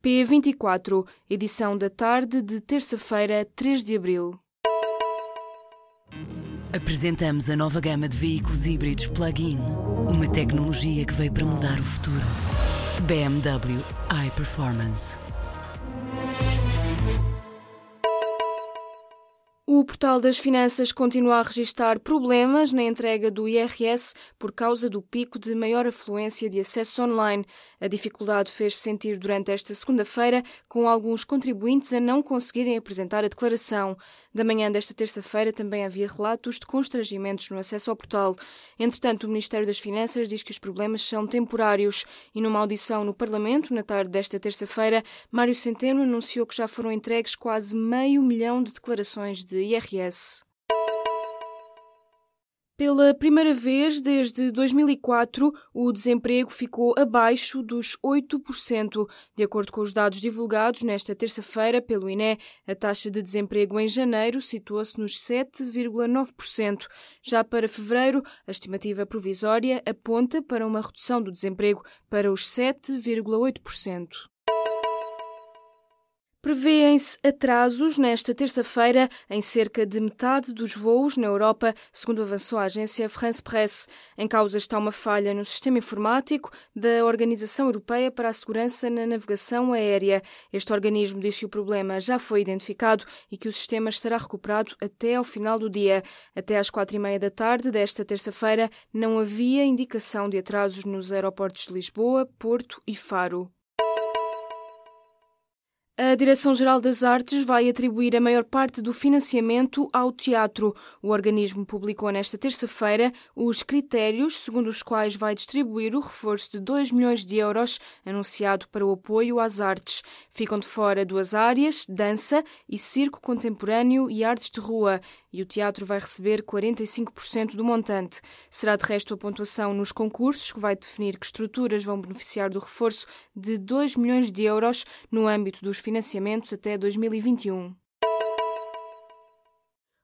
P24, edição da tarde de terça-feira, 3 de abril. Apresentamos a nova gama de veículos híbridos plug-in. Uma tecnologia que veio para mudar o futuro. BMW iPerformance. O Portal das Finanças continua a registrar problemas na entrega do IRS por causa do pico de maior afluência de acesso online. A dificuldade fez-se sentir durante esta segunda-feira, com alguns contribuintes a não conseguirem apresentar a declaração. Da manhã desta terça-feira também havia relatos de constrangimentos no acesso ao portal. Entretanto, o Ministério das Finanças diz que os problemas são temporários e, numa audição no Parlamento, na tarde desta terça-feira, Mário Centeno anunciou que já foram entregues quase 500 mil de declarações de IRS. Pela primeira vez desde 2004, o desemprego ficou abaixo dos 8%. De acordo com os dados divulgados nesta terça-feira pelo INE, a taxa de desemprego em janeiro situou-se nos 7,9%. Já para fevereiro, a estimativa provisória aponta para uma redução do desemprego para os 7,8%. Prevêem-se atrasos nesta terça-feira em cerca de metade dos voos na Europa, segundo avançou a agência France Presse. Em causa está uma falha no sistema informático da Organização Europeia para a Segurança na Navegação Aérea. Este organismo diz que o problema já foi identificado e que o sistema estará recuperado até ao final do dia. Até às 4h30 da tarde desta terça-feira não havia indicação de atrasos nos aeroportos de Lisboa, Porto e Faro. A Direção-Geral das Artes vai atribuir a maior parte do financiamento ao teatro. O organismo publicou nesta terça-feira os critérios segundo os quais vai distribuir o reforço de 2 milhões de euros anunciado para o apoio às artes. Ficam de fora duas áreas, dança e circo contemporâneo e artes de rua, e o teatro vai receber 45% do montante. Será de resto a pontuação nos concursos que vai definir que estruturas vão beneficiar do reforço de 2 milhões de euros no âmbito dos financiamentos até 2021.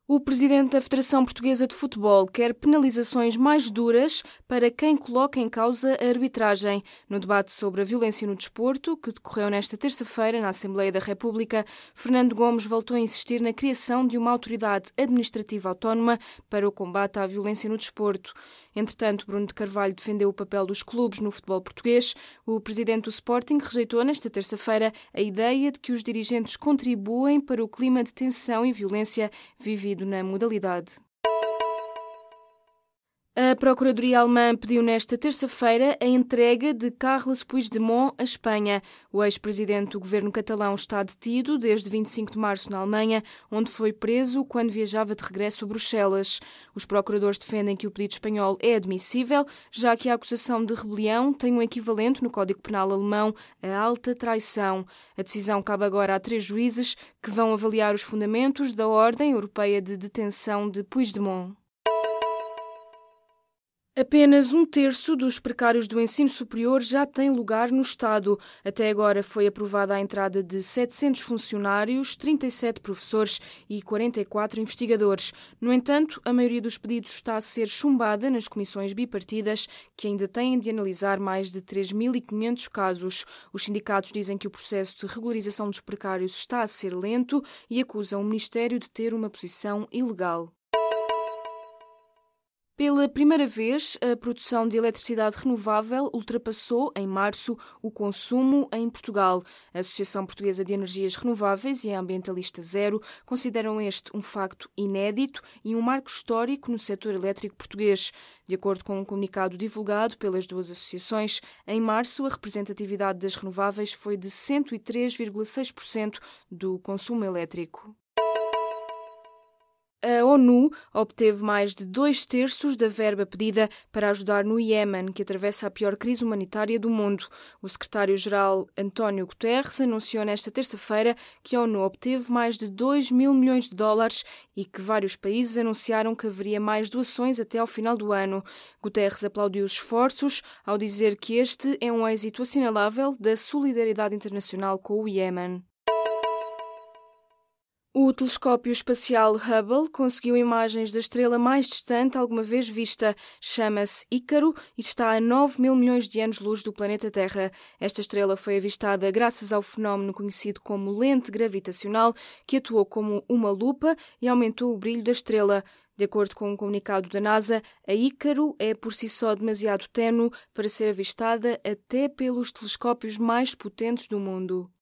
O presidente da Federação Portuguesa de Futebol quer penalizações mais duras para quem coloca em causa a arbitragem. No debate sobre a violência no desporto, que decorreu nesta terça-feira na Assembleia da República, Fernando Gomes voltou a insistir na criação de uma autoridade administrativa autónoma para o combate à violência no desporto. Entretanto, Bruno de Carvalho defendeu o papel dos clubes no futebol português. O presidente do Sporting rejeitou nesta terça-feira a ideia de que os dirigentes contribuem para o clima de tensão e violência vivido na modalidade. A Procuradoria Alemã pediu nesta terça-feira a entrega de Carles Puigdemont à Espanha. O ex-presidente do governo catalão está detido desde 25 de março na Alemanha, onde foi preso quando viajava de regresso a Bruxelas. Os procuradores defendem que o pedido espanhol é admissível, já que a acusação de rebelião tem um equivalente no Código Penal alemão, a alta traição. A decisão cabe agora a 3 juízes que vão avaliar os fundamentos da Ordem Europeia de Detenção de Puigdemont. Apenas 1/3 dos precários do ensino superior já tem lugar no Estado. Até agora foi aprovada a entrada de 700 funcionários, 37 professores e 44 investigadores. No entanto, a maioria dos pedidos está a ser chumbada nas comissões bipartidas, que ainda têm de analisar mais de 3.500 casos. Os sindicatos dizem que o processo de regularização dos precários está a ser lento e acusam o Ministério de ter uma posição ilegal. Pela primeira vez, a produção de eletricidade renovável ultrapassou, em março, o consumo em Portugal. A Associação Portuguesa de Energias Renováveis e a Ambientalista Zero consideram este um facto inédito e um marco histórico no setor elétrico português. De acordo com um comunicado divulgado pelas duas associações, em março a representatividade das renováveis foi de 103,6% do consumo elétrico. A ONU obteve mais de 2/3 da verba pedida para ajudar no Iêmen, que atravessa a pior crise humanitária do mundo. O secretário-geral António Guterres anunciou nesta terça-feira que a ONU obteve mais de $2 mil milhões e que vários países anunciaram que haveria mais doações até ao final do ano. Guterres aplaudiu os esforços ao dizer que este é um êxito assinalável da solidariedade internacional com o Iêmen. O telescópio espacial Hubble conseguiu imagens da estrela mais distante alguma vez vista. Chama-se Ícaro e está a 9 mil milhões de anos-luz do planeta Terra. Esta estrela foi avistada graças ao fenómeno conhecido como lente gravitacional, que atuou como uma lupa e aumentou o brilho da estrela. De acordo com um comunicado da NASA, a Ícaro é por si só demasiado ténue para ser avistada até pelos telescópios mais potentes do mundo.